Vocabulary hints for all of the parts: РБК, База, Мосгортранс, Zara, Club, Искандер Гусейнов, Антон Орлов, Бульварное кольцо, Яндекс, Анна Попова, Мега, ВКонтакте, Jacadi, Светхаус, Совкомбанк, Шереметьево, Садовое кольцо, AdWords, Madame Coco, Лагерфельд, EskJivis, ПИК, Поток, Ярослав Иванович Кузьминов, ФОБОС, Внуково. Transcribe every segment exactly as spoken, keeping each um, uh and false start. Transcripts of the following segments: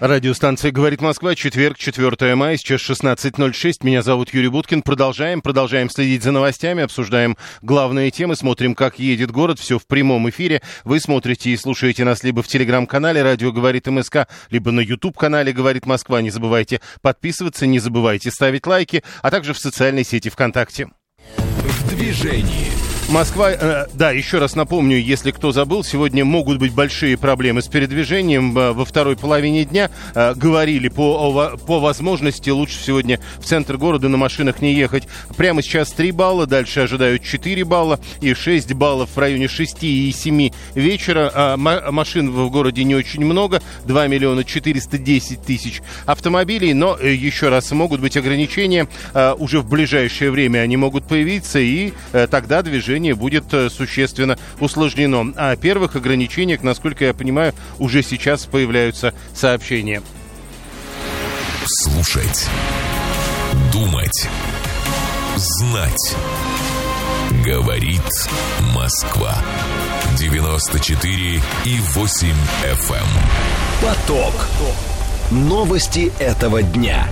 Радиостанция «Говорит Москва», четверг, четвёртого мая, сейчас шестнадцать ноль шесть. Меня зовут Юрий Будкин. Продолжаем, продолжаем следить за новостями, обсуждаем главные темы, смотрим, как едет город. Все в прямом эфире. Вы смотрите и слушаете нас либо в телеграм-канале «Радио Говорит МСК», либо на ютуб-канале «Говорит Москва». Не забывайте подписываться, не забывайте ставить лайки, а также в социальной сети ВКонтакте. В движении. Москва, э, да, еще раз напомню, если кто забыл, сегодня могут быть большие проблемы с передвижением. Во второй половине дня э, говорили по, о, по возможности лучше сегодня в центр города на машинах не ехать. Прямо сейчас три балла, дальше ожидают четыре балла и шесть баллов в районе шести и семи вечера. А, машин в городе не очень много, два миллиона четыреста десять тысяч автомобилей, но э, еще раз могут быть ограничения, э, уже в ближайшее время они могут появиться, и э, тогда движение будет существенно усложнено. О первых ограничениях, насколько я понимаю, уже сейчас появляются сообщения. Слушать, думать, знать. Говорит Москва. девяносто четыре и восемь эф эм. Поток. Новости этого дня.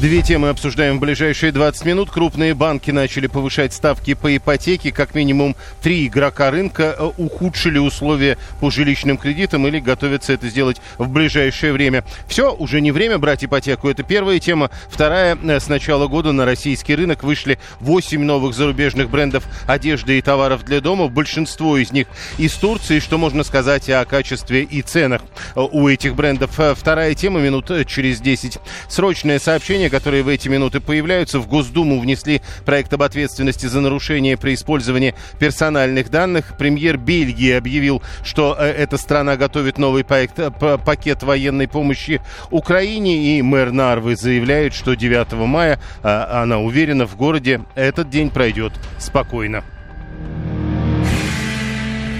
Две темы обсуждаем в ближайшие двадцать минут. Крупные банки начали повышать ставки по ипотеке. Как минимум три игрока рынка ухудшили условия по жилищным кредитам или готовятся это сделать в ближайшее время. Все, уже не время брать ипотеку. Это первая тема. Вторая. С начала года на российский рынок вышли восемь новых зарубежных брендов одежды и товаров для дома. Большинство из них из Турции. Что можно сказать о качестве и ценах у этих брендов? Вторая тема минут через десять. Срочное сообщение, которые в эти минуты появляются. В Госдуму внесли проект об ответственности за нарушение при использовании персональных данных. Премьер Бельгии объявил, что эта страна готовит новый проект, пакет военной помощи Украине. И мэр Нарвы заявляет, что девятого мая, она уверена, в городе этот день пройдет спокойно.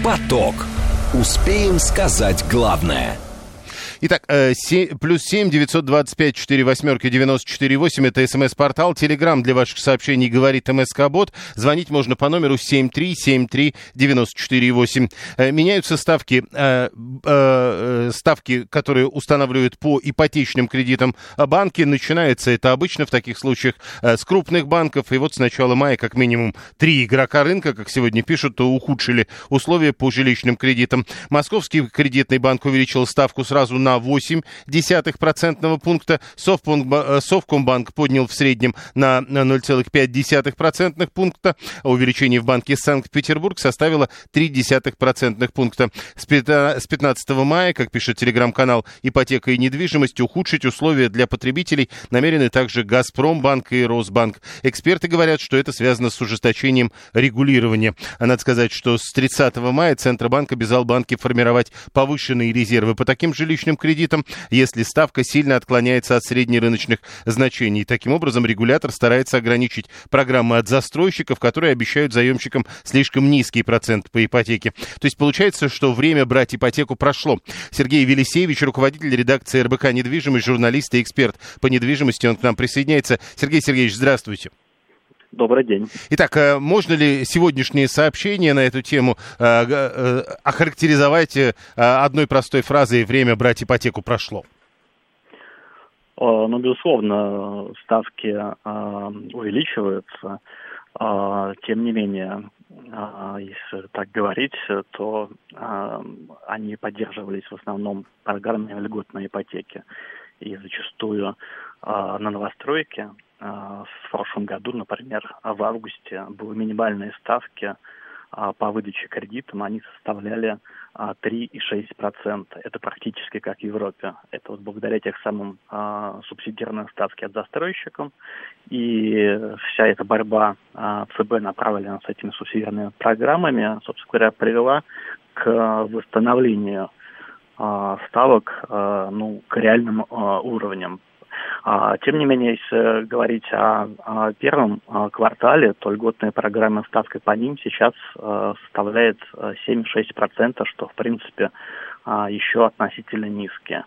Поток. Успеем сказать главное. Итак, плюс семь девятьсот двадцать пять сорок восемь девяносто четыре восемь. Это смс-портал. Телеграм для ваших сообщений говорит МСК-бот. Звонить можно по номеру семь три семь три девять четыре восемь. Меняются ставки, ставки, которые устанавливают по ипотечным кредитам банки. Начинается это обычно в таких случаях с крупных банков. И вот с начала мая как минимум три игрока рынка, как сегодня пишут, ухудшили условия по жилищным кредитам. Московский кредитный банк увеличил ставку сразу на на ноль целых восемь десятых процентного пункта. Совкомбанк поднял в среднем на ноль целых пять десятых процентных пункта. Увеличение в банке Санкт-Петербург составило ноль целых три десятых процентных пункта. С пятнадцатого мая, как пишет телеграм-канал «Ипотека и недвижимость», ухудшить условия для потребителей намерены также Газпромбанк и Росбанк. Эксперты говорят, что это связано с ужесточением регулирования. Надо сказать, что с тридцатого мая Центробанк обязал банки формировать повышенные резервы по таким жилищным кредитам, если ставка сильно отклоняется от среднерыночных значений. Таким образом, регулятор старается ограничить программы от застройщиков, которые обещают заемщикам слишком низкий процент по ипотеке. То есть получается, что время брать ипотеку прошло. Сергей Велесевич, руководитель редакции РБК «Недвижимость», журналист и эксперт по недвижимости, он к нам присоединяется. Сергей Сергеевич, здравствуйте. Добрый день. Итак, можно ли сегодняшние сообщения на эту тему охарактеризовать одной простой фразой «время брать ипотеку прошло»? Ну, безусловно, ставки увеличиваются. Тем не менее, если так говорить, то они поддерживались в основном программой льготной ипотеки. И зачастую на новостройке в прошлом году, например, в августе, были минимальные ставки по выдаче кредитам, они составляли три целых шесть десятых процента. Это практически как в Европе. Это вот благодаря тех самым субсидированным ставкам от застройщиков. И вся эта борьба ЦБ, направленная с этими субсидированными программами, собственно говоря, привела к восстановлению ставок, ну, к реальным уровням. Тем не менее, если говорить о первом квартале, то льготная программа ставки по ним сейчас составляет семь целых шесть десятых процента, что, в принципе, еще относительно низкие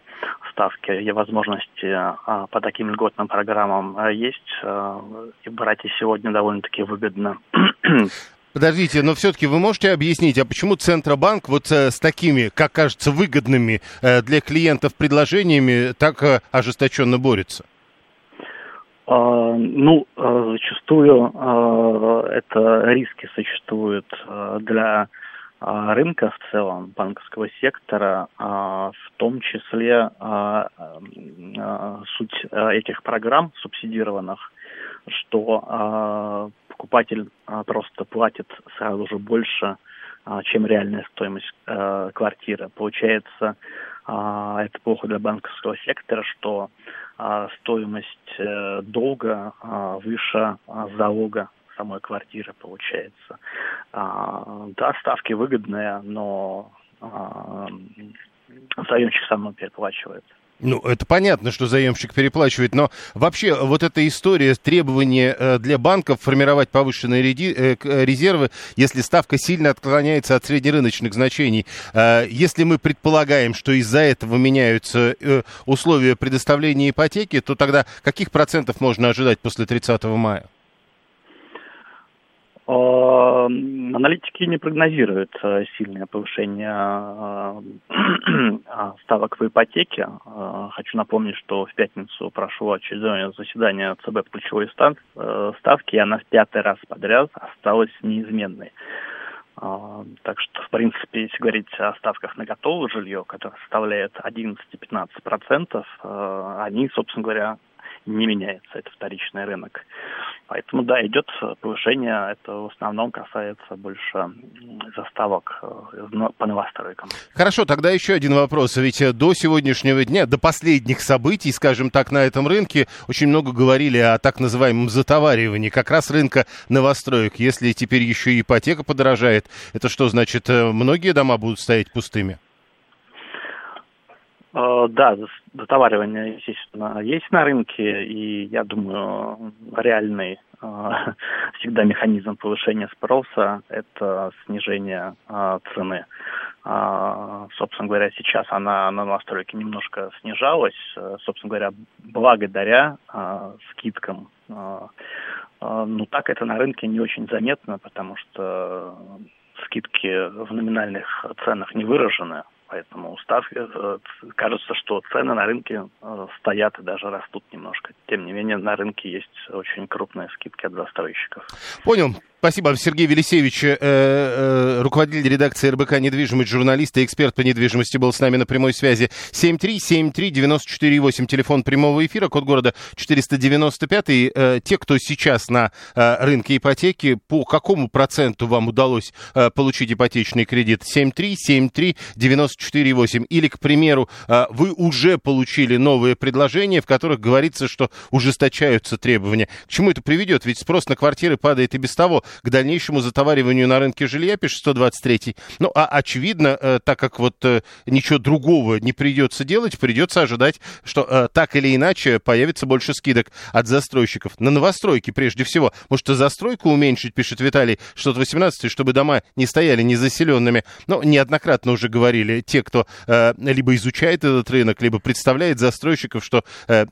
ставки, и возможности по таким льготным программам есть, и брать их сегодня довольно-таки выгодно. Подождите, но все-таки вы можете объяснить, а почему Центробанк вот с такими, как кажется, выгодными для клиентов предложениями так ожесточенно борется? Ну, зачастую это риски существуют для рынка в целом, банковского сектора, в том числе суть этих программ субсидированных, что покупатель просто платит сразу же больше, чем реальная стоимость квартиры. Получается, это плохо для банковского сектора, что стоимость долга выше залога самой квартиры, получается. Да, ставки выгодные, но заемщик все равно переплачивает. Ну, это понятно, что заемщик переплачивает, но вообще вот эта история, требование для банков формировать повышенные резервы, если ставка сильно отклоняется от среднерыночных значений, если мы предполагаем, что из-за этого меняются условия предоставления ипотеки, то тогда каких процентов можно ожидать после тридцатого мая? Аналитики не прогнозируют сильное повышение ставок по ипотеке. Хочу напомнить, что в пятницу прошло очередное заседание ЦБ по ключевой ставке, и она в пятый раз подряд осталась неизменной. Так что, в принципе, если говорить о ставках на готовое жилье, которое составляет одиннадцать-пятнадцать процентов, они, собственно говоря, не меняется, это вторичный рынок. Поэтому, да, идет повышение, это в основном касается больше заставок по новостройкам. Хорошо, тогда еще один вопрос. Ведь до сегодняшнего дня, до последних событий, скажем так, на этом рынке, очень много говорили о так называемом затоваривании, как раз рынка новостроек. Если теперь еще и ипотека подорожает, это что, значит, многие дома будут стоять пустыми? Да, затоваривание, естественно, есть на рынке, и, я думаю, реальный всегда механизм повышения спроса – это снижение цены. Собственно говоря, сейчас она на новостройке немножко снижалась, собственно говоря, благодаря скидкам. Но так это на рынке не очень заметно, потому что скидки в номинальных ценах не выражены. Поэтому ставки, кажется, что цены на рынке стоят и даже растут немножко. Тем не менее, на рынке есть очень крупные скидки от застройщиков. Понял. Спасибо. Сергей Велесевич, э, э, руководитель редакции РБК «Недвижимость», журналист и эксперт по недвижимости, был с нами на прямой связи. семь три семь три девять четыре восемь, телефон прямого эфира, код города четыреста девяносто пять. И, э, те, кто сейчас на э, рынке ипотеки, по какому проценту вам удалось э, получить ипотечный кредит? семь три семь три девять четыре восемь. Или, к примеру, э, вы уже получили новые предложения, в которых говорится, что ужесточаются требования. К чему это приведет? Ведь спрос на квартиры падает и без того. К дальнейшему затовариванию на рынке жилья, пишет сто двадцать третий. Ну, а очевидно, так как вот ничего другого не придется делать, придется ожидать, что так или иначе появится больше скидок от застройщиков. На новостройки прежде всего. Может, застройку уменьшить, пишет Виталий шестьсот восемнадцатый, чтобы дома не стояли незаселенными. Но неоднократно уже говорили те, кто либо изучает этот рынок, либо представляет застройщиков, что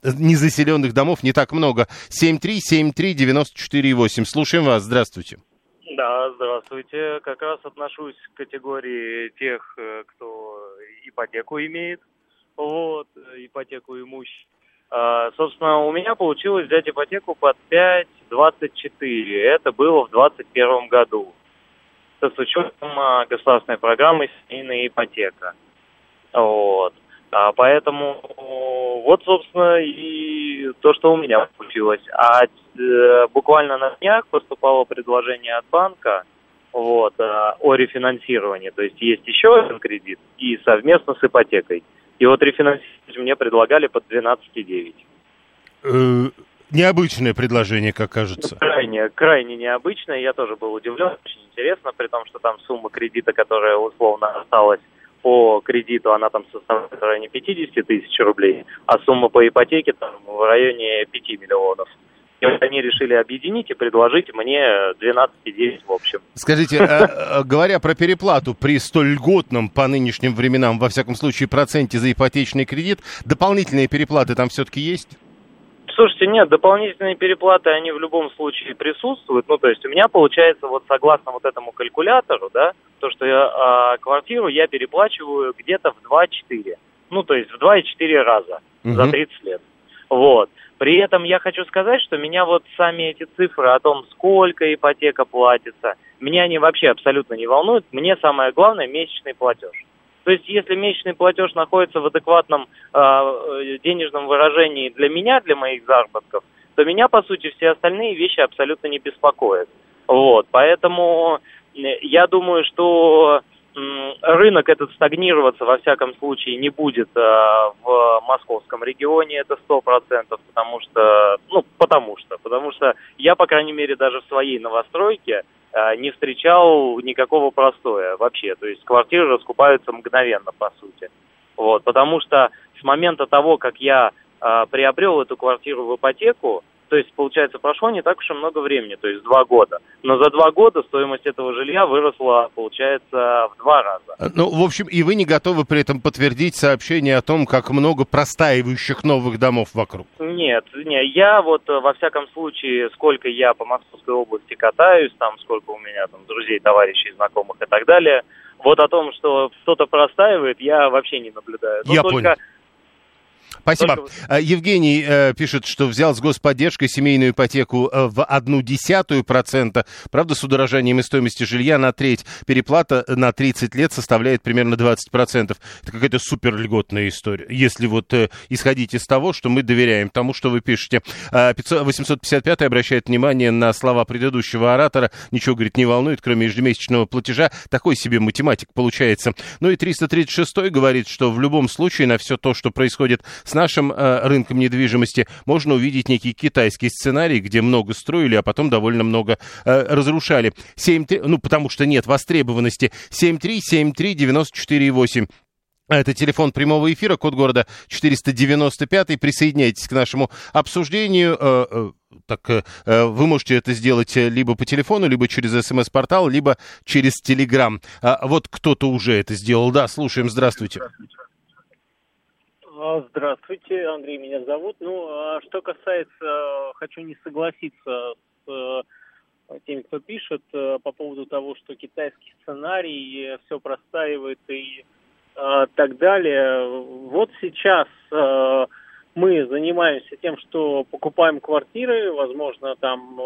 незаселенных домов не так много. семь три семь три девять четыре восемь. Слушаем вас. Здравствуйте. Да, здравствуйте. Как раз отношусь к категории тех, кто ипотеку имеет, вот, ипотеку имущих. А, собственно, у меня получилось взять ипотеку под пять двадцать четыре. Это было в двадцать первом году. Это с учетом государственной программы «Семейная ипотека». Вот. А поэтому вот, собственно, и то, что у меня получилось. А э, буквально на днях поступало предложение от банка вот, э, о рефинансировании. То есть есть еще один кредит и совместно с ипотекой. И вот рефинансировать мне предлагали под двенадцать девять. Необычное предложение, как кажется. Крайне, крайне необычное. Я тоже был удивлен. Очень интересно, при том, что там сумма кредита, которая условно осталась по кредиту, она там составляет в районе пятьдесят тысяч рублей, а сумма по ипотеке там в районе пяти миллионов. И вот они решили объединить и предложить мне двенадцать и девять в общем. Скажите, говоря про переплату при столь льготном по нынешним временам, во всяком случае, проценте за ипотечный кредит, дополнительные переплаты там все-таки есть? Слушайте, нет, дополнительные переплаты, они в любом случае присутствуют. Ну, то есть у меня получается, вот согласно вот этому калькулятору, да, то, что я, а, квартиру я переплачиваю где-то в два и четыре. Ну, то есть в два и четыре раза угу. за тридцать лет. Вот. При этом я хочу сказать, что меня вот сами эти цифры о том, сколько ипотека платится, меня они вообще абсолютно не волнуют. Мне самое главное – месячный платеж. То есть, если месячный платеж находится в адекватном э, денежном выражении для меня, для моих заработков, то меня, по сути, все остальные вещи абсолютно не беспокоят. Вот. Поэтому я думаю, что м, рынок этот стагнироваться, во всяком случае, не будет э, в московском регионе, это сто процентов, потому что, ну, потому что, потому что я, по крайней мере, даже в своей новостройке не встречал никакого простоя вообще, то есть квартиры раскупаются мгновенно, по сути, вот, потому что с момента того, как я э, приобрел эту квартиру в ипотеку, то есть, получается, прошло не так уж и много времени, то есть два года, но за два года стоимость этого жилья выросла, получается, в два раза. Ну, в общем, и вы не готовы при этом подтвердить сообщение о том, как много простаивающих новых домов вокруг? Нет, не, я вот, во всяком случае, сколько я по Московской области катаюсь, там, сколько у меня там друзей, товарищей, знакомых и так далее, вот о том, что что-то простаивает, я вообще не наблюдаю. Но я только... понял. Спасибо. Евгений э, пишет, что взял с господдержкой семейную ипотеку в одну десятую процента. Правда, с удорожанием и стоимости жилья на треть. Переплата на тридцать лет составляет примерно двадцать процентов. Это какая-то суперльготная история. Если вот э, исходить из того, что мы доверяем тому, что вы пишете. восемьсот пятьдесят пятый обращает внимание на слова предыдущего оратора. Ничего, говорит, не волнует, кроме ежемесячного платежа. Такой себе математик получается. Ну и триста тридцать шестой говорит, что в любом случае на все то, что происходит с нашим э, рынком недвижимости, можно увидеть некий китайский сценарий, где много строили, а потом довольно много э, разрушали. семь три, ну, потому что нет востребованности. семь три семь три девяносто четыре восемь. Это телефон прямого эфира, код города четыреста девяносто пять. Присоединяйтесь к нашему обсуждению. Э, э, так э, вы можете это сделать либо по телефону, либо через СМС-портал, либо через Телеграм. А, вот кто-то уже это сделал. Да, слушаем. Здравствуйте. Здравствуйте, Андрей меня зовут. Ну, а что касается, хочу не согласиться с теми, кто пишет по поводу того, что китайский сценарий, все простаивает и а, так далее. Вот сейчас а, мы занимаемся тем, что покупаем квартиры, возможно, там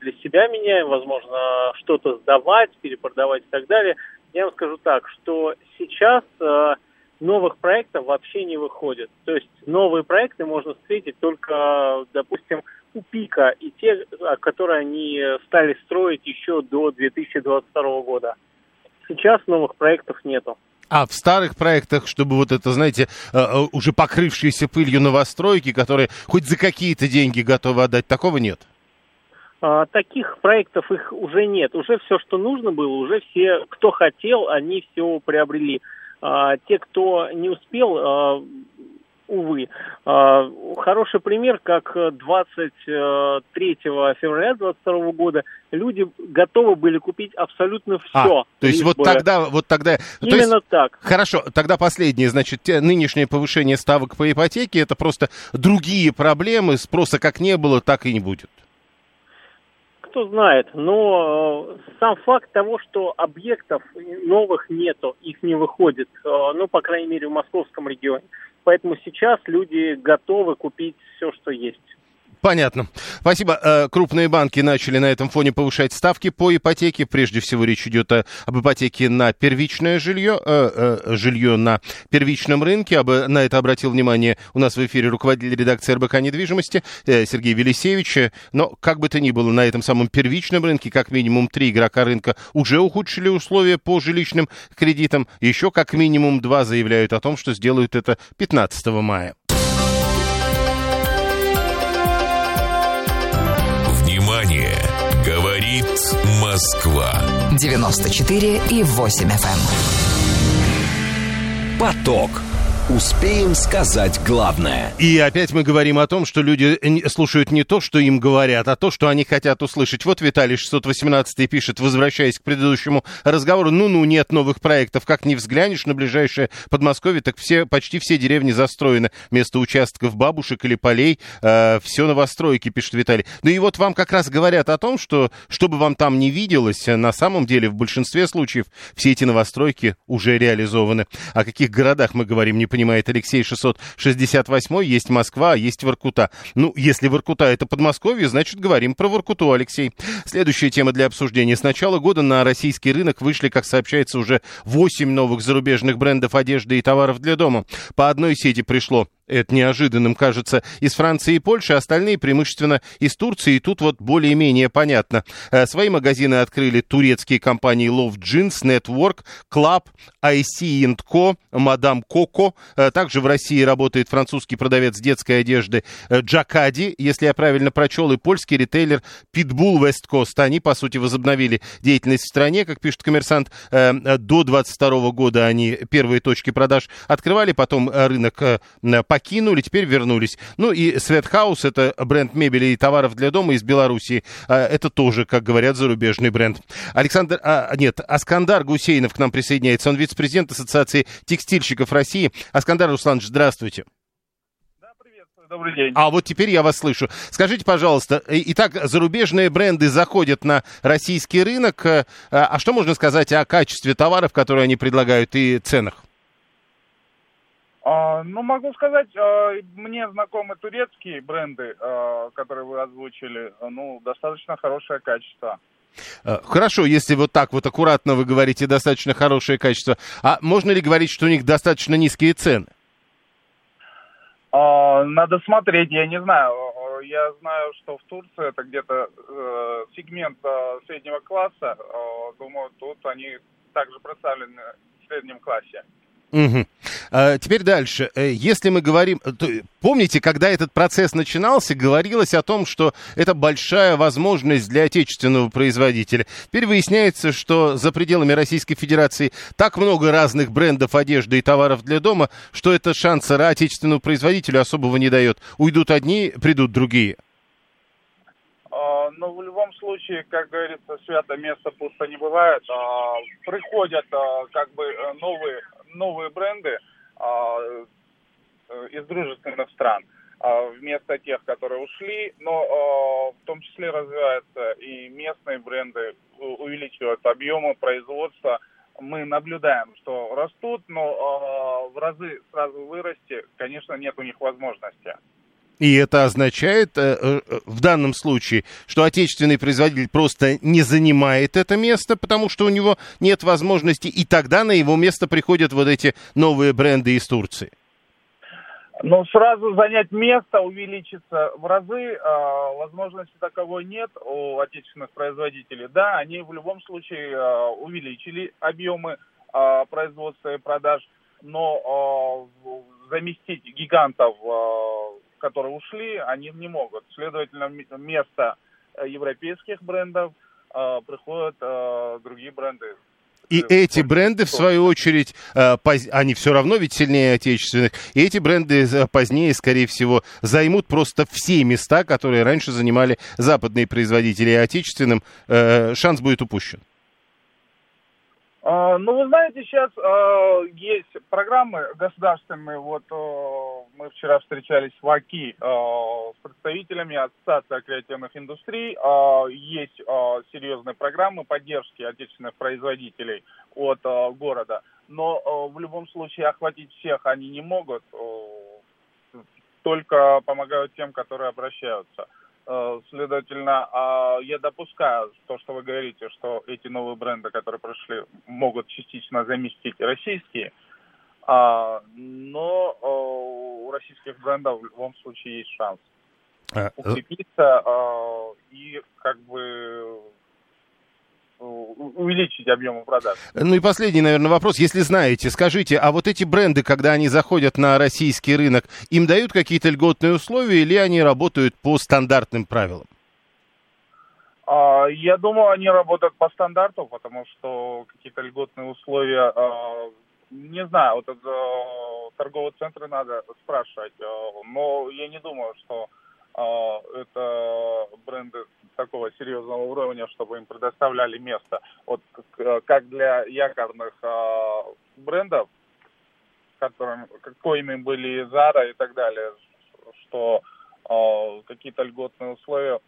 для себя меняем, возможно, что-то сдавать, перепродавать и так далее. Я вам скажу так, что сейчас... А, новых проектов вообще не выходит. То есть новые проекты можно встретить только, допустим, у ПИКа и те, которые они стали строить еще до две тысячи двадцать второго года. Сейчас новых проектов нету. А в старых проектах, чтобы вот это, знаете, уже покрывшиеся пылью новостройки, которые хоть за какие-то деньги готовы отдать, такого нет? А, таких проектов их уже нет. Уже все, что нужно было, уже все, кто хотел, они все приобрели. А, те, кто не успел, а, увы. А, хороший пример, как двадцать третьего февраля двадцать второго года люди готовы были купить абсолютно все. А, то есть вот тогда, вот тогда... Именно то есть, так. Хорошо, тогда последнее, значит, нынешнее повышение ставок по ипотеке, это просто другие проблемы, спроса как не было, так и не будет. Кто знает, но сам факт того, что объектов новых нету, их не выходит, ну, по крайней мере, в московском регионе. Поэтому сейчас люди готовы купить все, что есть. Понятно. Спасибо. Крупные банки начали на этом фоне повышать ставки по ипотеке. Прежде всего речь идет об ипотеке на первичное жилье, жилье на первичном рынке. На это обратил внимание у нас в эфире руководитель редакции РБК недвижимости Сергей Велесевич. Но как бы то ни было, на этом самом первичном рынке как минимум три игрока рынка уже ухудшили условия по жилищным кредитам. Еще как минимум два заявляют о том, что сделают это пятнадцатого мая. Говорит Москва. девяносто четыре и восемь эф эм. Поток. Успеем сказать главное. И опять мы говорим о том, что люди слушают не то, что им говорят, а то, что они хотят услышать. Вот Виталий шестьсот восемнадцатый пишет, возвращаясь к предыдущему разговору, ну-ну, нет новых проектов. Как ни взглянешь на ближайшее Подмосковье, так все, почти все деревни застроены. Вместо участков бабушек или полей э, все новостройки, пишет Виталий. Ну и вот вам как раз говорят о том, что, что бы вам там ни виделось, на самом деле в большинстве случаев все эти новостройки уже реализованы. О каких городах мы говорим, не понимает Алексей шестьсот шестьдесят восемь, есть Москва, есть Воркута. Ну, если Воркута — это Подмосковье, значит, говорим про Воркуту, Алексей. Следующая тема для обсуждения. С начала года на российский рынок вышли, как сообщается, уже восемь новых зарубежных брендов одежды и товаров для дома. По одной сети пришло, это неожиданным кажется, из Франции и Польши, остальные преимущественно из Турции, и тут вот более-менее понятно. Свои магазины открыли турецкие компании Love Jeans, Network, Club, ай си энд ко, Madame Coco. Также в России работает французский продавец детской одежды Jacadi, если я правильно прочел, и польский ритейлер Pitbull West Coast. Они, по сути, возобновили деятельность в стране, как пишет «Коммерсант». До двадцать второго года они первые точки продаж открывали, потом рынок по Покинули, теперь вернулись. Ну и Светхаус — это бренд мебели и товаров для дома из Белоруссии. Это тоже, как говорят, зарубежный бренд. Александр, а, нет, Искандер Гусейнов к нам присоединяется. Он вице-президент Ассоциации текстильщиков России. Искандер Русланович, здравствуйте. Да, приветствую, добрый день. А вот теперь я вас слышу. Скажите, пожалуйста, итак, зарубежные бренды заходят на российский рынок. А что можно сказать о качестве товаров, которые они предлагают, и ценах? Ну, могу сказать, мне знакомы турецкие бренды, которые вы озвучили, ну, достаточно хорошее качество. Хорошо, если вот так вот аккуратно вы говорите «достаточно хорошее качество», а можно ли говорить, что у них достаточно низкие цены? Надо смотреть, я не знаю. Я знаю, что в Турции это где-то сегмент среднего класса, думаю, тут они также представлены в среднем классе. Угу. А теперь дальше. Если мы говорим... Помните, когда этот процесс начинался, говорилось о том, что это большая возможность для отечественного производителя. Теперь выясняется, что за пределами Российской Федерации так много разных брендов одежды и товаров для дома, что это шанса отечественному производителю особого не дает. Уйдут одни, придут другие. Но в любом случае, как говорится, свято место пусто не бывает. Приходят как бы новые... новые бренды а, из дружественных стран а, вместо тех, которые ушли, но а, в том числе развиваются и местные бренды, увеличивают объемы производства. Мы наблюдаем, что растут, но а, в разы сразу вырасти, конечно, нет у них возможности. И это означает в данном случае, что отечественный производитель просто не занимает это место, потому что у него нет возможности, и тогда на его место приходят вот эти новые бренды из Турции. Ну, сразу занять место, увеличиться в разы, возможности таковой нет у отечественных производителей. Да, они в любом случае увеличили объемы производства и продаж, но заместить гигантов, которые ушли, они не могут. Следовательно, вместо европейских брендов э, приходят э, другие бренды. И э, эти бренды, в свою очередь, э, поз... они все равно ведь сильнее отечественных, и эти бренды позднее, скорее всего, займут просто все места, которые раньше занимали западные производители, и отечественным э, шанс будет упущен. Ну, вы знаете, сейчас э, есть программы государственные. Вот э, мы вчера встречались в АКИ э, с представителями Ассоциации креативных индустрий. Э, есть э, серьезные программы поддержки отечественных производителей от э, города. Но э, в любом случае охватить всех они не могут. Э, только помогают тем, которые обращаются. Следовательно, я допускаю то, что вы говорите, что эти новые бренды, которые пришли, могут частично заместить российские, но у российских брендов в любом случае есть шанс укрепиться и как бы... увеличить объемы продаж. Ну и последний, наверное, вопрос. Если знаете, скажите, а вот эти бренды, когда они заходят на российский рынок, им дают какие-то льготные условия или они работают по стандартным правилам? Я думаю, они работают по стандарту, потому что какие-то льготные условия Не знаю, вот от торгового центра надо спрашивать, но я не думаю, что это бренды такого серьезного уровня, чтобы им предоставляли место. Вот как для якорных брендов, которым, какими были Zara и так далее, что какие-то льготные условия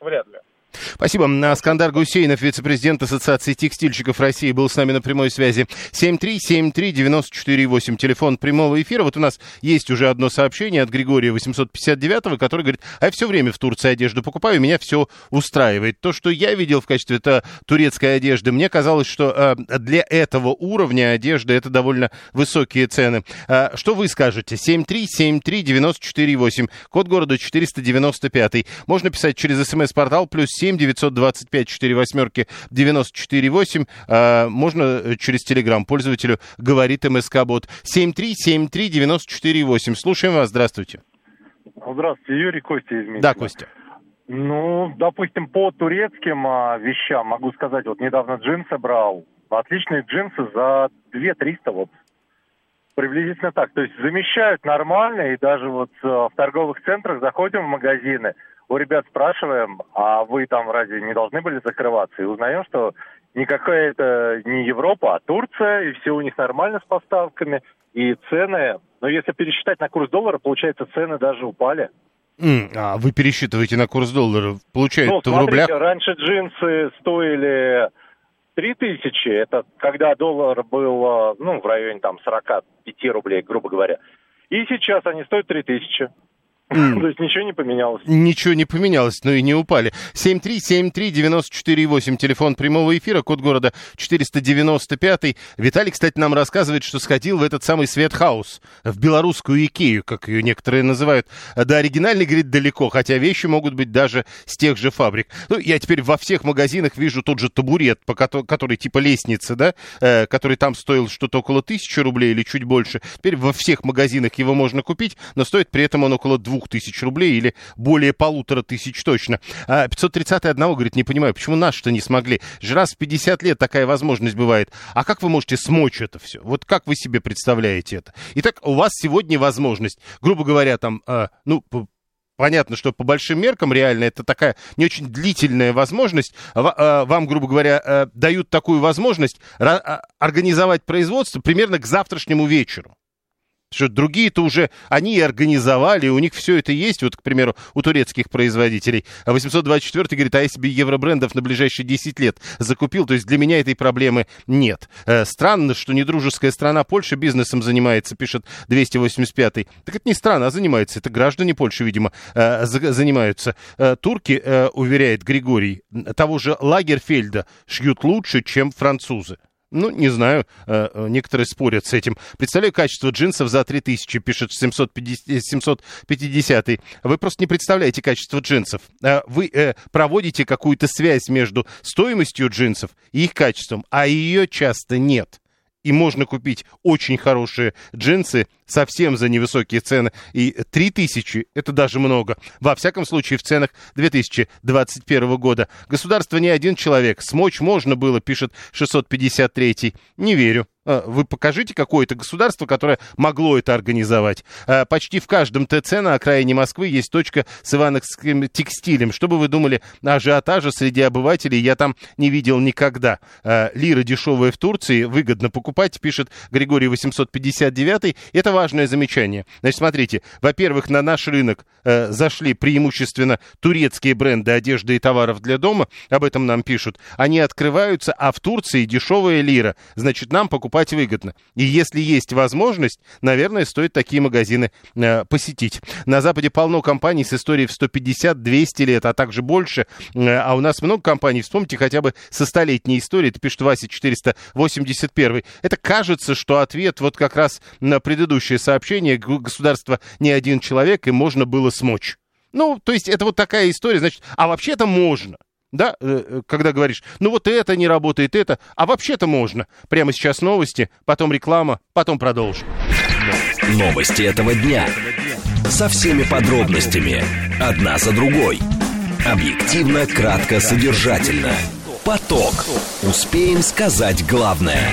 вряд ли. Спасибо. Искандер Гусейнов, вице-президент Ассоциации текстильщиков России, был с нами на прямой связи. семь три семь три девять четыре восемь, телефон прямого эфира. Вот у нас есть уже одно сообщение от Григория восемьсот пятьдесят девятого, который говорит: а я все время в Турции одежду покупаю, меня все устраивает. То, что я видел в качестве турецкой одежды, мне казалось, что для этого уровня одежды это довольно высокие цены. Что вы скажете? семь три семь три девять четыре восемь, код города четыреста девяносто пять. Можно писать через смс-портал плюс семь девятьсот двадцать пять сорок восемь девяносто четыре восемь. А, можно через Телеграм пользователю говорит МСК-бот. семь три семь три девять четыре восемь. Слушаем вас. Здравствуйте. Здравствуйте. Юрий, Костя из Минска. Да, Костя. Ну, допустим, по турецким а, вещам могу сказать. Вот недавно джинсы брал. Отличные джинсы за две тысячи триста. Вот. Приблизительно так. То есть замещают нормально. И даже вот в торговых центрах заходим в магазины. У ребят спрашиваем, а вы там разве не должны были закрываться? И узнаем, что никакая это не Европа, а Турция, и все у них нормально с поставками, и цены... Но если пересчитать на курс доллара, получается, цены даже упали. Mm, а вы пересчитываете на курс доллара, получается, ну, смотрите, в рублях... Раньше джинсы стоили три тысячи, это когда доллар был, ну, в районе там сорок пять рублей, грубо говоря. И сейчас они стоят три тысячи. То есть ничего не поменялось. Ничего не поменялось, но и не упали. семь три семь три девять четыре восемь, телефон прямого эфира, код города четыреста девяносто пять. Виталий, кстати, нам рассказывает, что сходил в этот самый Светхаус, в белорусскую Икею, как ее некоторые называют. Да, оригинальный, говорит, далеко, хотя вещи могут быть даже с тех же фабрик. Ну, я теперь во всех магазинах вижу тот же табурет, по который, который типа лестницы, да, э, который там стоил что-то около тысячи рублей или чуть больше. Теперь во всех магазинах его можно купить, но стоит при этом он около двух тысяч рублей или более полутора тысяч точно. А пятьсот тридцать один говорит: не понимаю, почему наши-то не смогли? Же раз в пятьдесят лет такая возможность бывает. А как вы можете смочь это все? Вот как вы себе представляете это? Итак, у вас сегодня возможность, грубо говоря, там, э, ну... Понятно, что по большим меркам реально это такая не очень длительная возможность. Вам, грубо говоря, дают такую возможность организовать производство примерно к завтрашнему вечеру. Что другие-то уже, они и организовали, у них все это есть, вот, к примеру, у турецких производителей. восемьсот двадцать четыре говорит: а я себе евробрендов на ближайшие десять лет закупил, то есть для меня этой проблемы нет. Э, странно, что недружеская страна Польша бизнесом занимается, пишет двести восемьдесят пятый. Так это не страна, а занимается, это граждане Польши, видимо, э, за, занимаются. Э, турки, э, уверяет Григорий, того же Лагерфельда шьют лучше, чем французы. Ну, не знаю, некоторые спорят с этим. Представляю качество джинсов за три тысячи, пишет семьсот пятидесятый. Вы просто не представляете качество джинсов. Вы проводите какую-то связь между стоимостью джинсов и их качеством, а ее часто нет. И можно купить очень хорошие джинсы совсем за невысокие цены. И три тысячи это даже много. Во всяком случае, в ценах две тысячи двадцать первого года. Государство не один человек. Смочь можно было, пишет шестьсот пятьдесят третий. Не верю. Вы покажите какое-то государство, которое могло это организовать. Почти в каждом ТЦ на окраине Москвы есть точка с ивановским текстилем. Что бы вы думали, ажиотажа среди обывателей я там не видел никогда. Лира дешевая в Турции, выгодно покупать, пишет Григорий восемьсот пятьдесят девятый. Это важное замечание. Значит, смотрите, во-первых, на наш рынок э, зашли преимущественно турецкие бренды одежды и товаров для дома. Об этом нам пишут. Они открываются, а в Турции дешевая лира. Значит, нам покупать выгодно. И если есть возможность, наверное, стоит такие магазины э, посетить. На Западе полно компаний с историей в сто пятьдесят - двести лет, а также больше. Э, а у нас много компаний. Вспомните хотя бы со столетней историей. Это пишет Вася четыреста восемьдесят первый. Это кажется, что ответ вот как раз на предыдущее сообщение: государство не один человек, и можно было смочь. Ну, то есть это вот такая история, значит, а вообще-то можно. Да, когда говоришь, ну вот это не работает, это, а вообще-то можно. Прямо сейчас новости, потом реклама, потом продолжим. Новости этого дня. Со всеми подробностями. Одна за другой. Объективно, кратко, содержательно. Поток. Успеем сказать главное.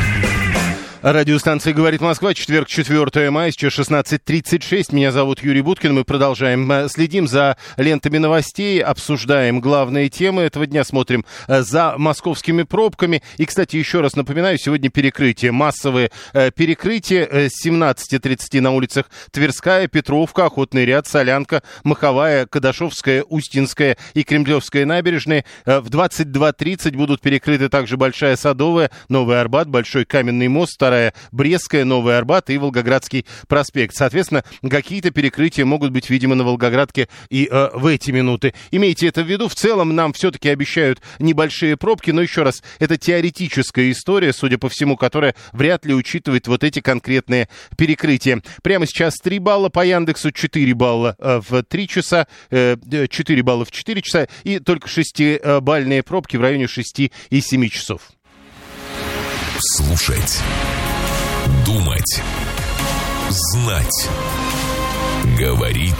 Радиостанция «Говорит Москва», четверг, четвёртого мая, сейчас шестнадцать тридцать шесть. Меня зовут Юрий Будкин. Мы продолжаем. Следим за лентами новостей, обсуждаем главные темы этого дня, смотрим за московскими пробками. И, кстати, еще раз напоминаю, сегодня перекрытие, массовые перекрытия с семнадцати тридцати на улицах Тверская, Петровка, Охотный ряд, Солянка, Маховая, Кадашовская, Устинская и Кремлевская набережные. В двадцать два тридцать будут перекрыты также Большая Садовая, Новый Арбат, Большой Каменный мост, Старая Брестская, Новый Арбат и Волгоградский проспект. Соответственно, какие-то перекрытия могут быть, видимо, на Волгоградке и э, в эти минуты. Имейте это в виду. В целом, нам все-таки обещают небольшие пробки, но еще раз, это теоретическая история, судя по всему, которая вряд ли учитывает вот эти конкретные перекрытия. Прямо сейчас три балла по Яндексу, четыре балла э, в три часа, э, четыре балла в четыре часа и только шестибалльные пробки в районе шести и семи часов. Слушать, думать, знать. Говорит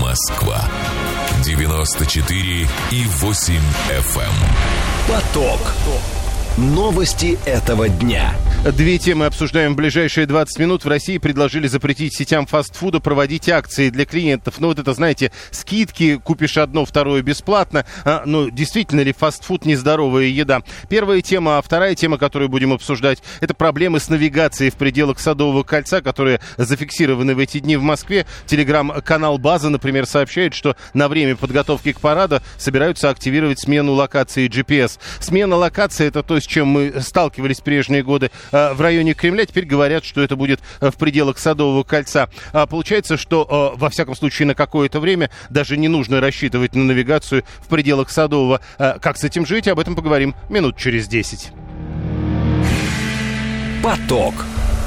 Москва. девяносто четыре и восемь эф эм. Поток. Новости этого дня. Две темы обсуждаем в ближайшие двадцать минут. В России предложили запретить сетям фастфуда проводить акции для клиентов. Ну вот это, знаете, скидки, купишь одно, второе бесплатно. А, ну, действительно ли фастфуд нездоровая еда? Первая тема, а вторая тема, которую будем обсуждать, это проблемы с навигацией в пределах Садового кольца, которые зафиксированы в эти дни в Москве. Телеграм-канал «База», например, сообщает, что на время подготовки к параду собираются активировать смену локации джи пи эс. Смена локации — это то, с чем мы сталкивались в прежние годы в районе Кремля. Теперь говорят, что это будет в пределах Садового кольца. Получается, что, во всяком случае, на какое-то время даже не нужно рассчитывать на навигацию в пределах Садового. Как с этим жить? Об этом поговорим минут через десять. Поток.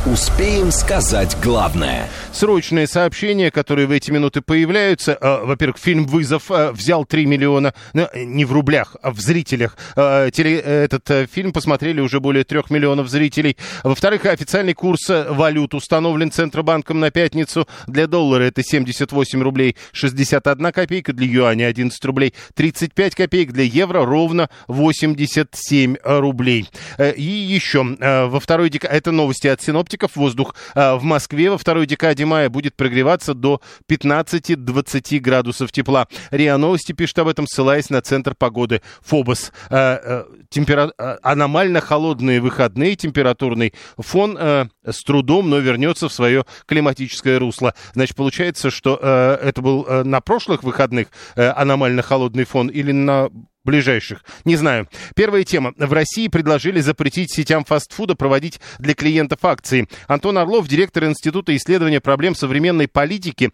Успеем сказать главное. Срочные сообщения, которые в эти минуты появляются. Во-первых, фильм «Вызов» взял три миллиона, не в рублях, а в зрителях. Этот фильм посмотрели уже более трех миллионов зрителей. Во-вторых, официальный курс валют установлен Центробанком на пятницу. Для доллара это семьдесят восемь рублей шестьдесят одна копейка, для юаня одиннадцать рублей тридцать пять копеек, для евро ровно восемьдесят семь рублей. И еще, во второй декаде, это новости от синоптиков. Воздух а, в Москве во второй декаде мая будет прогреваться до пятнадцати-двадцати градусов тепла. РИА Новости пишет об этом, ссылаясь на Центр погоды ФОБОС. А, а, темпера... Аномально холодные выходные, температурный фон а, с трудом, но вернется в свое климатическое русло. Значит, получается, что а, это был а, на прошлых выходных а, аномально холодный фон или на... ближайших. Не знаю. Первая тема. В России предложили запретить сетям фастфуда проводить для клиентов акции. Антон Орлов, директор Института исследования проблем современной политики,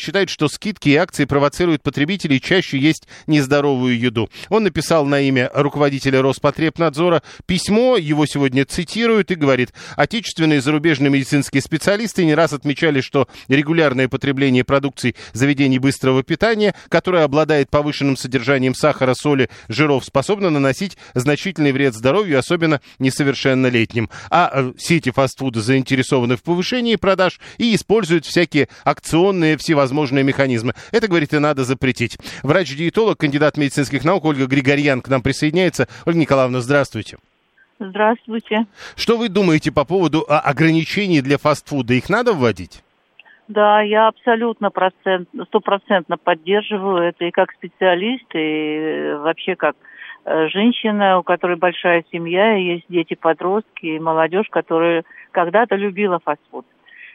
считает, что скидки и акции провоцируют потребителей чаще есть нездоровую еду. Он написал на имя руководителя Роспотребнадзора письмо, его сегодня цитируют, и говорит: отечественные и зарубежные медицинские специалисты не раз отмечали, что регулярное потребление продукции заведений быстрого питания, которое обладает повышенным содержанием сахара, соли, жиров, способна наносить значительный вред здоровью, особенно несовершеннолетним. А сети фастфуда заинтересованы в повышении продаж и используют всякие акционные всевозможные механизмы. Это, говорит, и надо запретить. Врач-диетолог, кандидат медицинских наук Ольга Григорьян к нам присоединяется. Ольга Николаевна, здравствуйте. Здравствуйте. Что вы думаете по поводу ограничений для фастфуда? Их надо вводить? Да, я абсолютно процент, стопроцентно поддерживаю это и как специалист, и вообще как женщина, у которой большая семья, и есть дети, подростки, и молодежь, которая когда-то любила фастфуд.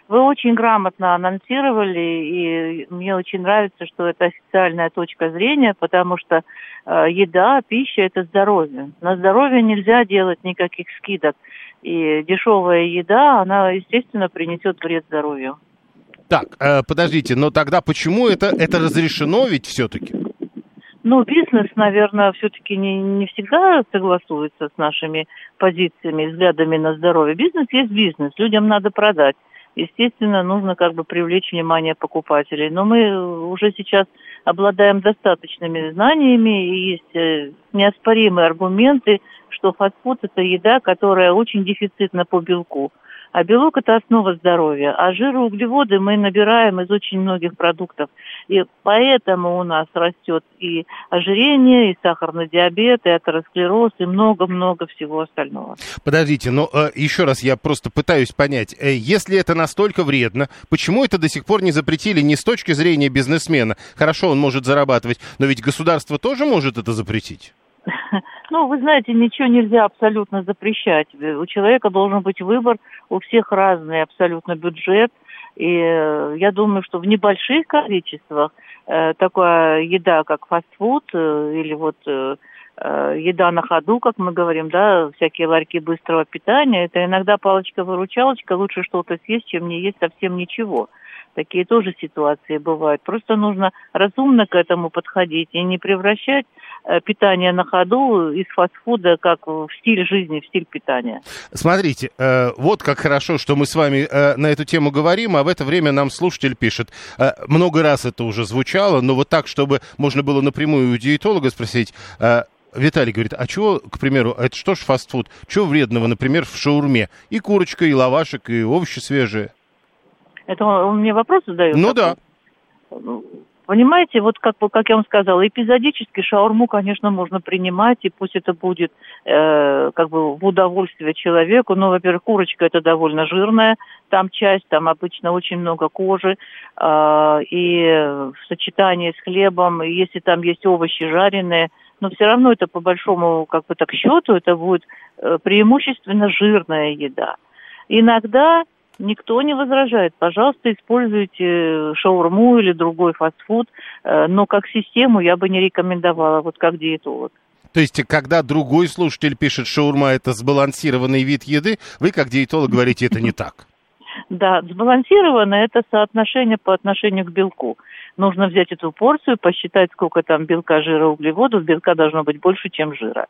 Вы очень грамотно анонсировали, и мне очень нравится, что это официальная точка зрения, потому что еда, пища – это здоровье. На здоровье нельзя делать никаких скидок, и дешевая еда, она, естественно, принесет вред здоровью. Так, подождите, но тогда почему это, это разрешено ведь все-таки? Ну, бизнес, наверное, все-таки не, не всегда согласуется с нашими позициями, взглядами на здоровье. Бизнес есть бизнес, людям надо продать. Естественно, нужно как бы привлечь внимание покупателей. Но мы уже сейчас обладаем достаточными знаниями, и есть неоспоримые аргументы, что фастфуд – это еда, которая очень дефицитна по белку. А белок – это основа здоровья. А жир и углеводы мы набираем из очень многих продуктов. И поэтому у нас растет и ожирение, и сахарный диабет, и атеросклероз, и много-много всего остального. Подождите, но э, еще раз я просто пытаюсь понять. Э, если это настолько вредно, почему это до сих пор не запретили не с точки зрения бизнесмена? Хорошо, он может зарабатывать, но ведь государство тоже может это запретить? Ну, вы знаете, ничего нельзя абсолютно запрещать. У человека должен быть выбор, у всех разный абсолютно бюджет. И я думаю, что в небольших количествах э, такая еда, как фастфуд э, или вот э, еда на ходу, как мы говорим, да, всякие ларьки быстрого питания, это иногда палочка-выручалочка, лучше что-то съесть, чем не есть совсем ничего. Такие тоже ситуации бывают. Просто нужно разумно к этому подходить и не превращать питание на ходу из фастфуда как в стиль жизни, в стиль питания. Смотрите, вот как хорошо, что мы с вами на эту тему говорим, а в это время нам слушатель пишет. Много раз это уже звучало, но вот так, чтобы можно было напрямую у диетолога спросить... Виталий говорит, а чего, к примеру, это что ж фастфуд? Чего вредного, например, в шаурме? И курочка, и лавашек, и овощи свежие. Это он мне вопрос задает? Ну да. Понимаете, вот как, как я вам сказала, эпизодически шаурму, конечно, можно принимать, и пусть это будет э, как бы в удовольствие человеку. Но, во-первых, курочка это довольно жирная, там часть, там обычно очень много кожи, э, и в сочетании с хлебом, если там есть овощи жареные, но все равно это по большому как бы так счету, это будет э, преимущественно жирная еда. Иногда никто не возражает. Пожалуйста, используйте шаурму или другой фастфуд, э, но как систему я бы не рекомендовала, вот как диетолог. То есть, когда другой слушатель пишет, шаурма – это сбалансированный вид еды, вы как диетолог говорите, это не так? Да, сбалансированно – это соотношение по отношению к белку. Нужно взять эту порцию, посчитать, сколько там белка, жира, углеводов. Белка должно быть больше, чем жира.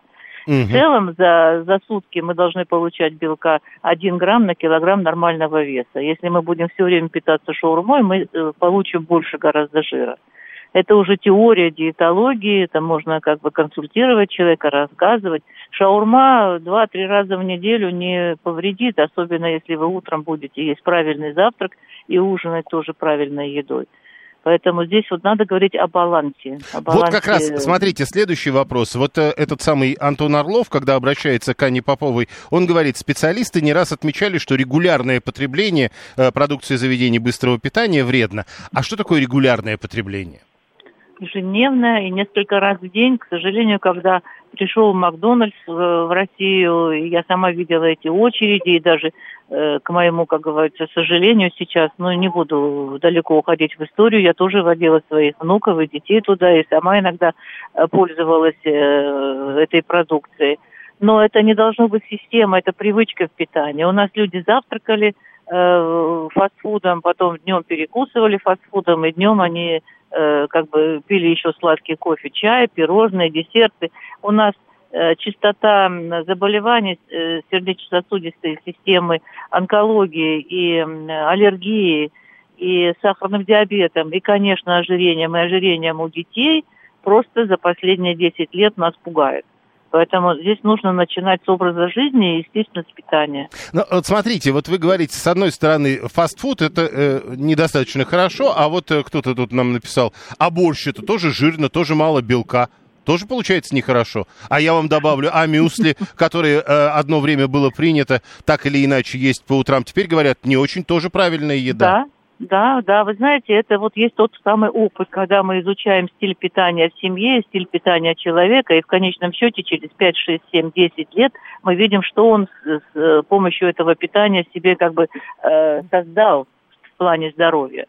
Угу. В целом за, за сутки мы должны получать белка один грамм на килограмм нормального веса. Если мы будем все время питаться шаурмой, мы получим больше гораздо жира. Это уже теория диетологии, это можно как бы консультировать человека, рассказывать. Шаурма два-три раза в неделю не повредит, особенно если вы утром будете есть правильный завтрак и ужинать тоже правильной едой. Поэтому здесь вот надо говорить о балансе, о балансе. Вот как раз, смотрите, следующий вопрос. Вот э, этот самый Антон Орлов, когда обращается к Анне Поповой, он говорит, специалисты не раз отмечали, что регулярное потребление э, продукции заведений быстрого питания вредно. А что такое регулярное потребление? Ежедневное и несколько раз в день. К сожалению, когда пришел Макдональдс в Россию, я сама видела эти очереди, и даже, к моему, как говорится, сожалению сейчас, но ну, не буду далеко уходить в историю, я тоже водила своих внуков и детей туда, и сама иногда пользовалась этой продукцией. Но это не должно быть система, это привычка в питании. У нас люди завтракали фастфудом, потом днем перекусывали фастфудом, и днем они э, как бы пили еще сладкий кофе, чай, пирожные, десерты. У нас э, частота заболеваний э, сердечно-сосудистой системы, онкологии и э, аллергии, и сахарным диабетом, и, конечно, ожирением и ожирением у детей просто за последние десять лет нас пугает. Поэтому здесь нужно начинать с образа жизни и, естественно, с питания. Ну, вот смотрите, вот вы говорите, с одной стороны, фастфуд – это э, недостаточно хорошо, а вот э, кто-то тут нам написал, а борщ – это тоже жирно, тоже мало белка. Тоже получается нехорошо. А я вам добавлю, а мюсли, которые э, одно время было принято так или иначе есть по утрам, теперь говорят, не очень тоже правильная еда. Да. Да, да, вы знаете, это вот есть тот самый опыт, когда мы изучаем стиль питания в семье, стиль питания человека, и в конечном счете через пять, шесть, семь, десять лет мы видим, что он с, с помощью этого питания себе как бы э, создал в плане здоровья.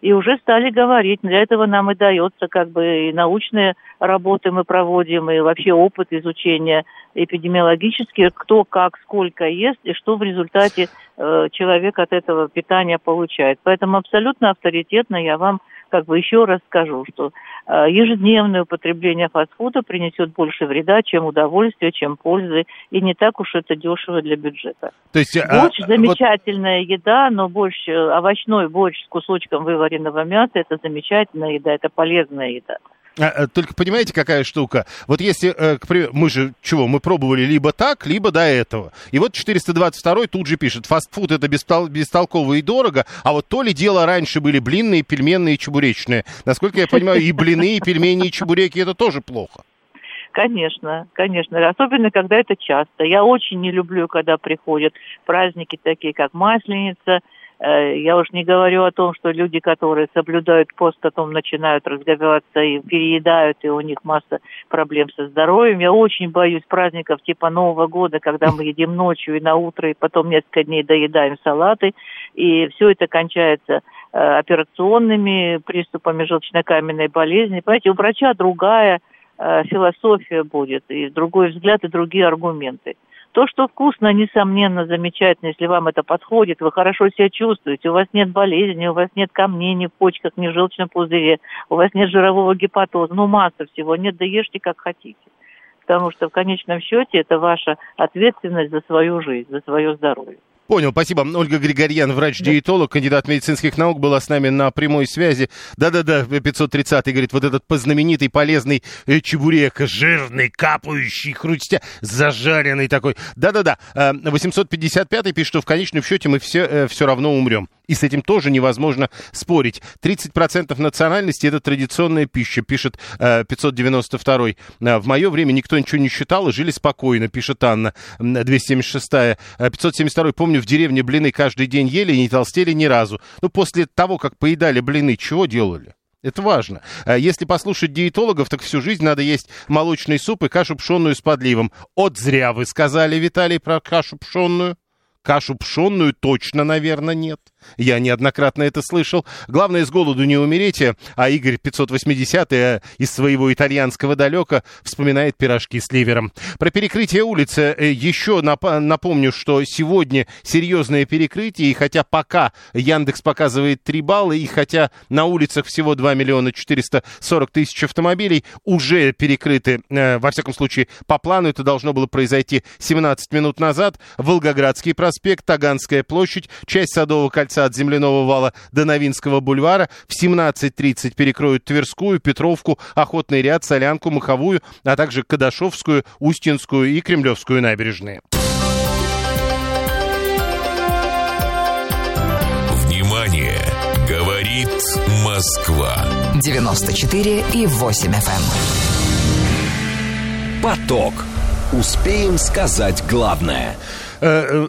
И уже стали говорить, для этого нам и дается как бы и научные работы мы проводим, и вообще опыт изучения эпидемиологический, кто как, сколько ест, и что в результате э, человек от этого питания получает. Поэтому абсолютно авторитетно я вам как бы еще раз скажу, что э, ежедневное употребление фастфуда принесет больше вреда, чем удовольствия, чем пользы, и не так уж это дешево для бюджета. То есть, борщ а, – замечательная вот... еда, но борщ, овощной борщ с кусочком вываренного мяса – это замечательная еда, это полезная еда. Только понимаете, какая штука? Вот если, к примеру, мы же чего, мы пробовали либо так, либо до этого. И вот четыреста двадцать второй тут же пишет, фастфуд это бестол- бестолково и дорого, а вот то ли дело раньше были блинные, пельменные, чебуречные. Насколько я понимаю, и блины, и пельмени, и чебуреки это тоже плохо. Конечно, конечно, особенно когда это часто. Я очень не люблю, когда приходят праздники такие, как Масленица. Я уж не говорю о том, что люди, которые соблюдают пост, потом начинают разговариваться и переедают, и у них масса проблем со здоровьем. Я очень боюсь праздников типа Нового года, когда мы едим ночью и на утро, и потом несколько дней доедаем салаты, и все это кончается операционными приступами желчнокаменной болезни. Понимаете, у врача другая философия будет, и другой взгляд, и другие аргументы. То, что вкусно, несомненно, замечательно, если вам это подходит, вы хорошо себя чувствуете, у вас нет болезни, у вас нет камней ни в почках, ни в желчном пузыре, у вас нет жирового гепатоза, ну масса всего, нет, да ешьте как хотите. Потому что в конечном счете это ваша ответственность за свою жизнь, за свое здоровье. Понял, спасибо. Ольга Григорьян, врач-диетолог, кандидат медицинских наук, была с нами на прямой связи. Да-да-да, пятьсот тридцатый говорит, вот этот познаменитый, полезный э, чебурек, жирный, капающий, хрустя, зажаренный такой. Да-да-да, э, восемьсот пятьдесят пятый пишет, что в конечном счете мы все, э, все равно умрем. И с этим тоже невозможно спорить. тридцать процентов национальности – это традиционная пища, пишет э, пятьсот девяносто второй. В мое время никто ничего не считал и жили спокойно, пишет Анна, двести семьдесят шестая. пятьсот семьдесят второй, помню, в деревне блины каждый день ели и не толстели ни разу. Ну, после того, как поедали блины, чего делали? Это важно. Если послушать диетологов, так всю жизнь надо есть молочный суп и кашу пшенную с подливом. От зря вы сказали, Виталий, про кашу пшенную. Кашу пшенную точно, наверное, нет. Я неоднократно это слышал. Главное, с голоду не умерите. А Игорь пятьсот восьмидесятый из своего итальянского далека вспоминает пирожки с ливером. Про перекрытие улицы еще напомню, что сегодня серьезное перекрытие. И хотя пока Яндекс показывает три балла, и хотя на улицах всего два миллиона четыреста сорок тысяч автомобилей уже перекрыты, во всяком случае, по плану это должно было произойти семнадцать минут назад. Волгоградский проспект, Таганская площадь, часть Садового кольца от Земляного вала до Новинского бульвара. В семнадцать тридцать перекроют Тверскую, Петровку, Охотный ряд, Солянку, Моховую, а также Кадашовскую, Устинскую и Кремлевскую набережные. Внимание! Говорит Москва. девяносто четыре и восемь эф эм. Поток. Успеем сказать главное.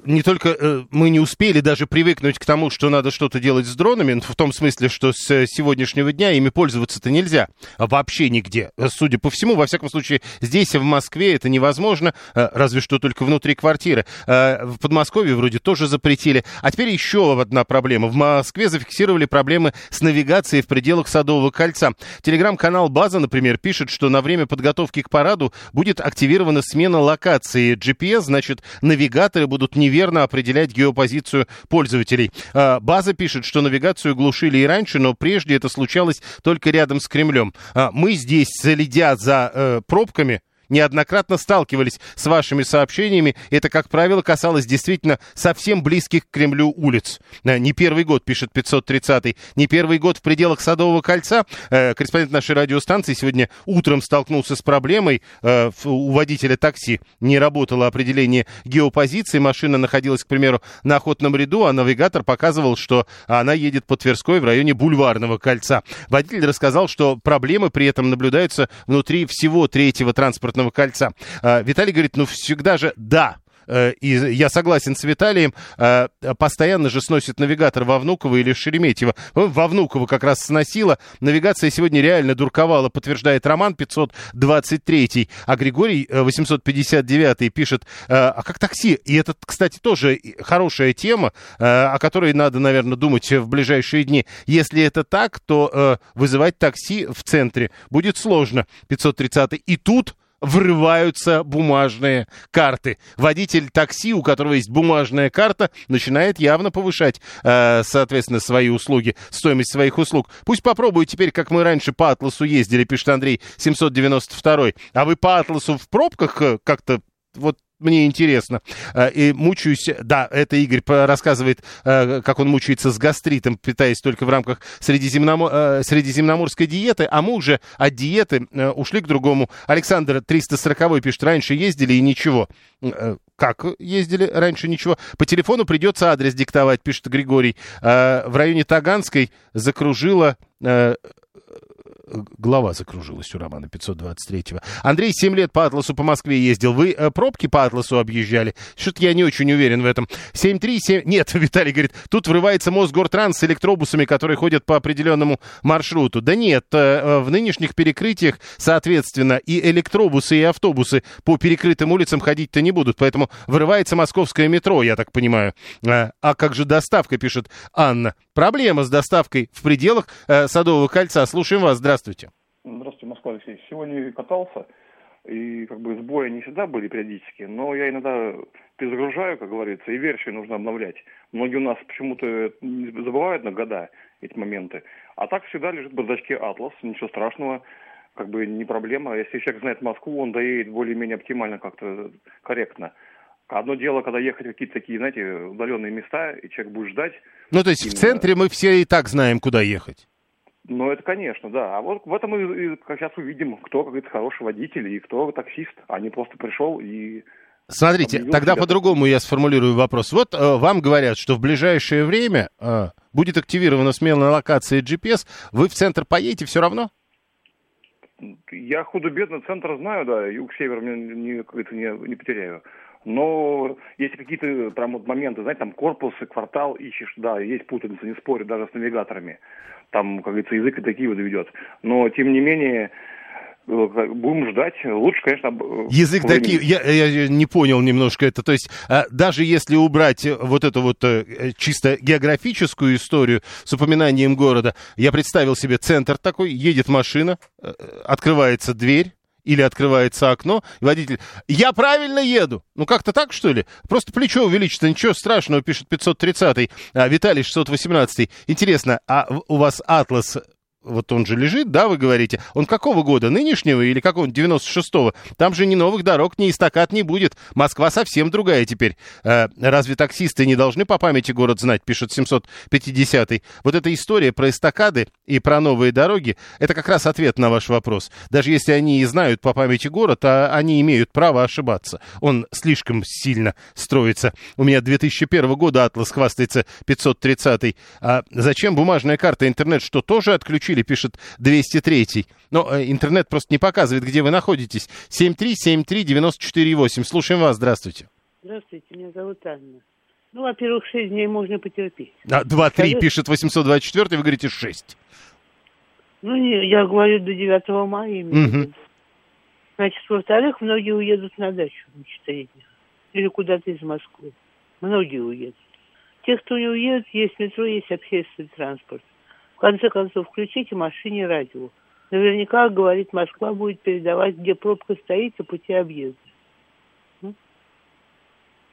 Не только мы не успели даже привыкнуть к тому, что надо что-то делать с дронами, в том смысле, что с сегодняшнего дня ими пользоваться-то нельзя вообще нигде. Судя по всему, во всяком случае, здесь, в Москве, это невозможно, разве что только внутри квартиры. В Подмосковье вроде тоже запретили. А теперь еще одна проблема. В Москве зафиксировали проблемы с навигацией в пределах Садового кольца. Телеграм-канал «База», например, пишет, что на время подготовки к параду будет активирована смена локации джи пи эс, значит, навигатор будут неверно определять геопозицию пользователей. База пишет, что навигацию глушили и раньше, но прежде это случалось только рядом с Кремлем. Мы здесь, следя за пробками, неоднократно сталкивались с вашими сообщениями. Это, как правило, касалось действительно совсем близких к Кремлю улиц. Не первый год, пишет пятьсот тридцатый, не первый год в пределах Садового кольца. Корреспондент нашей радиостанции сегодня утром столкнулся с проблемой. У водителя такси не работало определение геопозиции. Машина находилась, к примеру, на Охотном ряду, а навигатор показывал, что она едет по Тверской в районе Бульварного кольца. Водитель рассказал, что проблемы при этом наблюдаются внутри всего третьего транспорта кольца. Виталий говорит, ну всегда же да. И я согласен с Виталием, постоянно же сносит навигатор во Внуково или в Шереметьево. Во Внуково как раз сносило. Навигация сегодня реально дурковала, подтверждает Роман пятьсот двадцать третий. А Григорий восемьсот пятьдесят девятый пишет, а как такси? И это, кстати, тоже хорошая тема, о которой надо, наверное, думать в ближайшие дни. Если это так, то вызывать такси в центре будет сложно. пятьсот тридцатый. И тут врываются бумажные карты. Водитель такси, у которого есть бумажная карта, начинает явно повышать, э, соответственно, свои услуги, стоимость своих услуг. Пусть попробуют теперь, как мы раньше по атласу ездили, пишет Андрей семьсот девяносто второй. А вы по атласу в пробках как-то вот мне интересно. И мучаюсь, да, это Игорь рассказывает, как он мучается с гастритом, питаясь только в рамках средиземномор... средиземноморской диеты, а мы уже от диеты ушли к другому. Александр триста сороковой пишет, раньше ездили и ничего. Как ездили раньше, ничего. По телефону придется адрес диктовать, пишет Григорий. В районе Таганской закружила... Голова закружилась у Романа пятьсот двадцать третьего. Андрей семь лет по атласу по Москве ездил. Вы э, пробки по атласу объезжали? Что-то я не очень уверен в этом. семь три семь... Нет, Виталий говорит, тут врывается Мосгортранс с электробусами, которые ходят по определенному маршруту. Да нет, э, в нынешних перекрытиях, соответственно, и электробусы, и автобусы по перекрытым улицам ходить-то не будут. Поэтому врывается московское метро, я так понимаю. Э, а как же доставка, пишет Анна. Проблема с доставкой в пределах э, Садового кольца. Слушаем вас. Здравствуйте. Здравствуйте, Москва, Алексей. Сегодня катался, и как бы сбои не всегда были периодически, но я иногда перезагружаю, как говорится, и версию нужно обновлять. Многие у нас почему-то забывают на года эти моменты. А так всегда лежит в бардачке «Атлас», ничего страшного, как бы не проблема. Если человек знает Москву, он доедет более-менее оптимально, как-то корректно. Одно дело, когда ехать в какие-то такие, знаете, удаленные места, и человек будет ждать. Ну, то есть именно в центре мы все и так знаем, куда ехать. Ну, это, конечно, да. А вот в этом мы сейчас увидим, кто, как говорится, хороший водитель и кто таксист, а не просто пришел и... Смотрите, тогда себя. По-другому я сформулирую вопрос. Вот э, вам говорят, что в ближайшее время э, будет активирована сменная локация джи пи эс. Вы в центр поедете все равно? Я худо-бедно центр знаю, да, юг-север не, не, не потеряю. Но если какие-то прям вот моменты, знаете, там корпусы, квартал ищешь, да, есть путаница, не спорю, даже с навигаторами. Там, как говорится, язык и такие вот ведет. Но, тем не менее, будем ждать. Лучше, конечно... Язык такие... Я, я не понял немножко это. То есть, даже если убрать вот эту вот чисто географическую историю с упоминанием города, я представил себе центр такой, едет машина, открывается дверь, или открывается окно, и водитель: я правильно еду? Ну, как-то так, что ли? Просто плечо увеличится, ничего страшного, пишет пятьсот тридцатый, а Виталий шестьсот восемнадцатый. Интересно, а у вас «Атлас», вот он же лежит, да, вы говорите, он какого года, нынешнего или какого-нибудь девяносто шестого? Там же ни новых дорог, ни эстакад не будет. Москва совсем другая теперь. А разве таксисты не должны по памяти город знать, пишет семьсот пятидесятый. Вот эта история про эстакады и про новые дороги, это как раз ответ на ваш вопрос. Даже если они и знают по памяти город, а они имеют право ошибаться. Он слишком сильно строится. У меня две тысячи первого года «Атлас» хвастается, пятьсот тридцатый. А зачем бумажная карта, интернет, что тоже отключили? Или пишет двести третий. Но э, интернет просто не показывает, где вы находитесь. семь три семь три девять четыре восемь. Слушаем вас. Здравствуйте. Здравствуйте. Меня зовут Анна. Ну, во-первых, шесть дней можно потерпеть. А, два три, пишет восемьсот двадцать четвёртый. Вы говорите шесть. Ну, не, я говорю до девятого мая. Угу. Значит, во-вторых, многие уедут на дачу на четыре дня. Или куда-то из Москвы. Многие уедут. Те, кто не уедут, есть метро, есть общественный транспорт. В конце концов, включите машине радио. Наверняка, говорит Москва, будет передавать, где пробка стоит и пути объезда. Ну?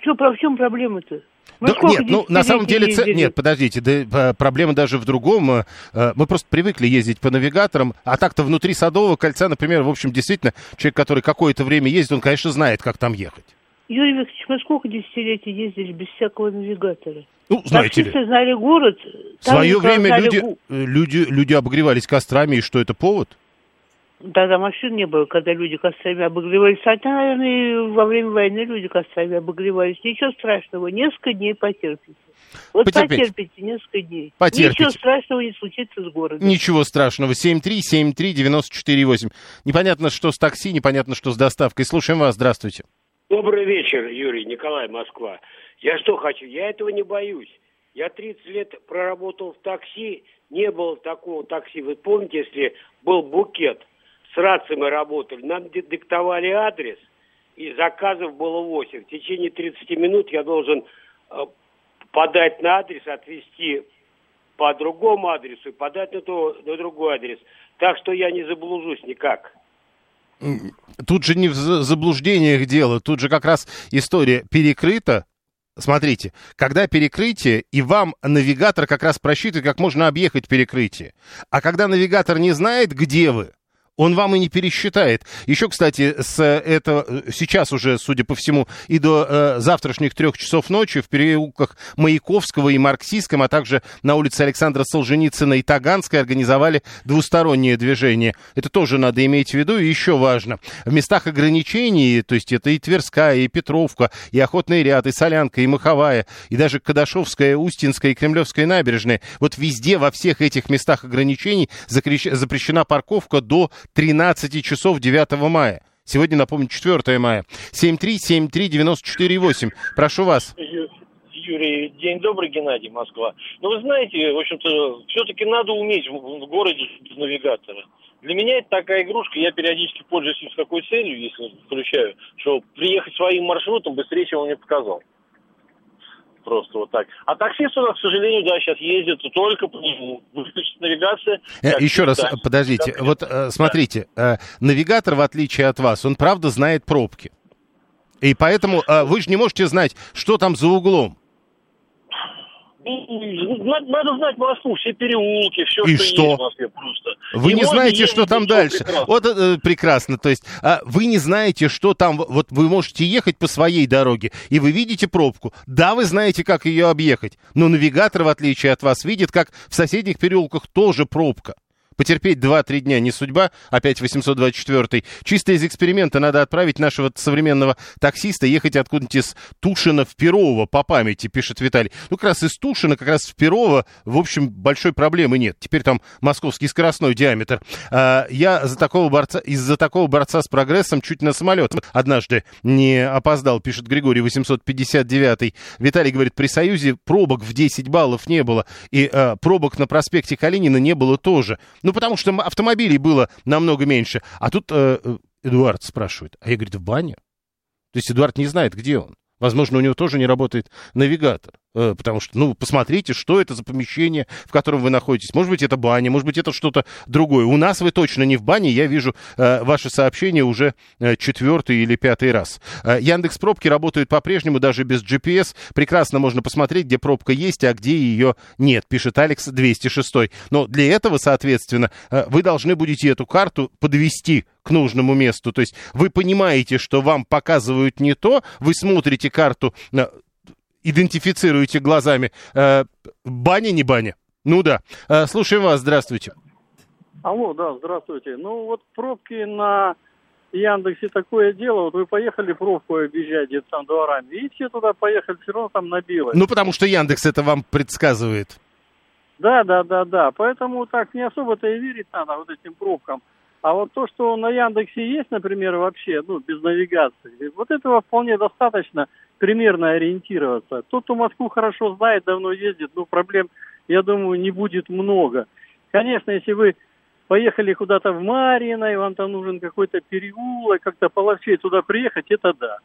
Что, про в чем проблема-то? Да, нет, ну, на самом деле... Ц... Нет, подождите, да, проблема даже в другом. Мы просто привыкли ездить по навигаторам, а так-то внутри Садового кольца, например, в общем, действительно, человек, который какое-то время ездит, он, конечно, знает, как там ехать. Юрий Викторович, мы сколько десятилетий ездили без всякого навигатора? Ну, знаете ли. Таксисты знали город. В свое время люди, гу... люди, люди обогревались кострами, и что это повод? Да-да, машин не было, когда люди кострами обогревались. Хотя, наверное, во время войны люди кострами обогревались. Ничего страшного, несколько дней потерпите. Вот потерпите, потерпите несколько дней. Потерпите. Ничего страшного не случится с городом. Ничего страшного. семь три семь три девять четыре восемь. Непонятно, что с такси, непонятно, что с доставкой. Слушаем вас. Здравствуйте. Добрый вечер, Юрий, Николай, Москва. Я что хочу? Я этого не боюсь. Я тридцать лет проработал в такси, не было такого такси. Вы помните, если был букет, с рацией мы работали, нам диктовали адрес, и заказов было восемь. В течение тридцати минут я должен подать на адрес, отвезти по другому адресу и подать на, то, на другой адрес. Так что я не заблужусь никак. Тут же не в заблуждениях дело, тут же как раз история перекрыта. Смотрите, когда перекрытие, и вам навигатор как раз просчитывает, как можно объехать перекрытие. А когда навигатор не знает, где вы, он вам и не пересчитает. Еще, кстати, с этого, сейчас уже, судя по всему, и до э, завтрашних трех часов ночи в переулках Маяковского и Марксистском, а также на улице Александра Солженицына и Таганской организовали двустороннее движение. Это тоже надо иметь в виду. И еще важно, в местах ограничений, то есть это и Тверская, и Петровка, и Охотный ряд, и Солянка, и Маховая, и даже Кадашовская, Устинская и Кремлевская набережные, вот везде, во всех этих местах ограничений запрещена парковка до тринадцати часов девятого мая. Сегодня, напомню, четвёртое мая. семь три семь три девять четыре восемь. Прошу вас. Юрий, день добрый, Геннадий, Москва. Ну, вы знаете, в общем-то, все-таки надо уметь в городе без навигатора. Для меня это такая игрушка, я периодически пользуюсь с такой целью, если включаю, что приехать своим маршрутом быстрее, чем он мне показал. Просто вот так. А таксист у нас, к сожалению, да, сейчас ездит только по нему. Навигация. Так, еще раз, да, подождите. Да, вот да. Смотрите, навигатор, в отличие от вас, он правда знает пробки. И поэтому вы же не можете знать, что там за углом. Надо, надо знать Москву, все переулки, все, и что, что есть в Москве просто. Вы и не знаете, что там дальше. Прекрасно. Вот э, прекрасно. То есть а, вы не знаете, что там. Вот вы можете ехать по своей дороге, и вы видите пробку. Да, вы знаете, как ее объехать. Но навигатор, в отличие от вас, видит, как в соседних переулках тоже пробка. Потерпеть два-три дня не судьба, опять восемьсот двадцать четыре. Чисто из эксперимента надо отправить нашего современного таксиста ехать откуда-нибудь из Тушина в Перово, по памяти, пишет Виталий. Ну, как раз из Тушина, как раз в Перово, в общем, большой проблемы нет. Теперь там московский скоростной диаметр. А, я за такого борца, из-за такого борца с прогрессом чуть на самолет однажды не опоздал, пишет Григорий восемьсот пятьдесят девять. Виталий говорит, при Союзе пробок в десять баллов не было, и а, пробок на проспекте Калинина не было тоже. Ну, потому что автомобилей было намного меньше. А тут э, Эдуард спрашивает, а я, говорит, в бане? То есть Эдуард не знает, где он. Возможно, у него тоже не работает навигатор. Э, потому что, ну, посмотрите, что это за помещение, в котором вы находитесь. Может быть, это баня, может быть, это что-то другое. У нас вы точно не в бане. Я вижу э, ваше сообщение уже э, четвертый или пятый раз. Э, Яндекс.Пробки работают по-прежнему, даже без джи пи эс. Прекрасно можно посмотреть, где пробка есть, а где ее нет, пишет Алекс двести шесть. Но для этого, соответственно, э, вы должны будете эту карту подвести к нужному месту. То есть вы понимаете, что вам показывают не то, вы смотрите карту, э, идентифицируете глазами. Э, баня, не баня? Ну да. Э, слушаем вас, здравствуйте. Алло, да, здравствуйте. Ну вот пробки на Яндексе такое дело. Вот вы поехали пробку объезжать где-то там дворами, и все туда поехали, все равно там набилось. Ну потому что Яндекс это вам предсказывает. Да, да, да, да. Поэтому так не особо-то и верить надо вот этим пробкам. А вот то, что на Яндексе есть, например, вообще, ну, без навигации, вот этого вполне достаточно примерно ориентироваться. Тот, кто Москву хорошо знает, давно ездит, ну, проблем, я думаю, не будет много. Конечно, если вы поехали куда-то в Марьино, и вам там нужен какой-то переулок, как-то половчей туда приехать, это да.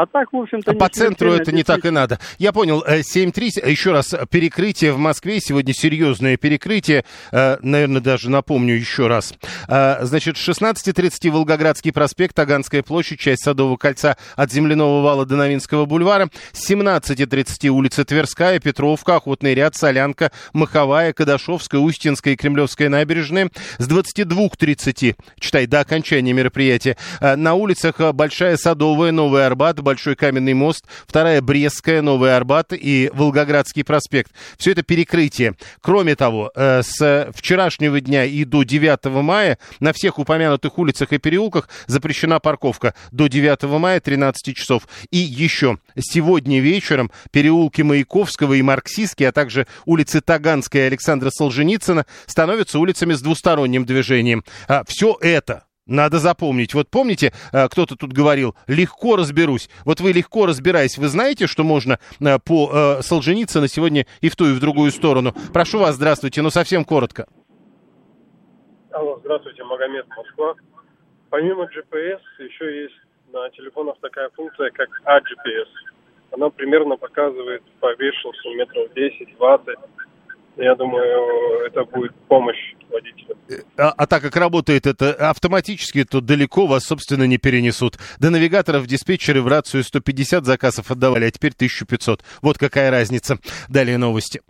А так, в общем-то... По центру это не так и надо. Я понял. семь три. Еще раз, перекрытие в Москве. Сегодня серьезное перекрытие. Наверное, даже напомню еще раз. Значит, с шестнадцати тридцати Волгоградский проспект, Таганская площадь, часть Садового кольца от Земляного вала до Новинского бульвара. С семнадцати тридцати улица Тверская, Петровка, Охотный ряд, Солянка, Маховая, Кадашовская, Устинская и Кремлевская набережные. С двадцати двух тридцати, читай, до окончания мероприятия, на улицах Большая Садовая, Новый Арбат, Большой Каменный мост, вторая Брестская, Новый Арбат и Волгоградский проспект. Все это перекрытие. Кроме того, э, с вчерашнего дня и до девятого мая на всех упомянутых улицах и переулках запрещена парковка до девятого мая тринадцати часов. И еще сегодня вечером переулки Маяковского и Марксистский, а также улицы Таганская и Александра Солженицына становятся улицами с двусторонним движением. А все это надо запомнить. Вот помните, кто-то тут говорил, легко разберусь. Вот вы легко разбираясь, вы знаете, что можно по Солженицыну на сегодня и в ту, и в другую сторону. Прошу вас, здравствуйте, но совсем коротко. Алло, здравствуйте, Магомед, Москва. Помимо джи пи эс еще есть на телефонах такая функция, как а джи пи эс. Она примерно показывает по вешалцу метров десять-двадцать. Я думаю, это будет помощь водителю. А, а так как работает это автоматически, то далеко вас, собственно, не перенесут. До навигаторов диспетчеры в рацию сто пятьдесят заказов отдавали, а теперь тысяча пятьсот. Вот какая разница. Далее новости.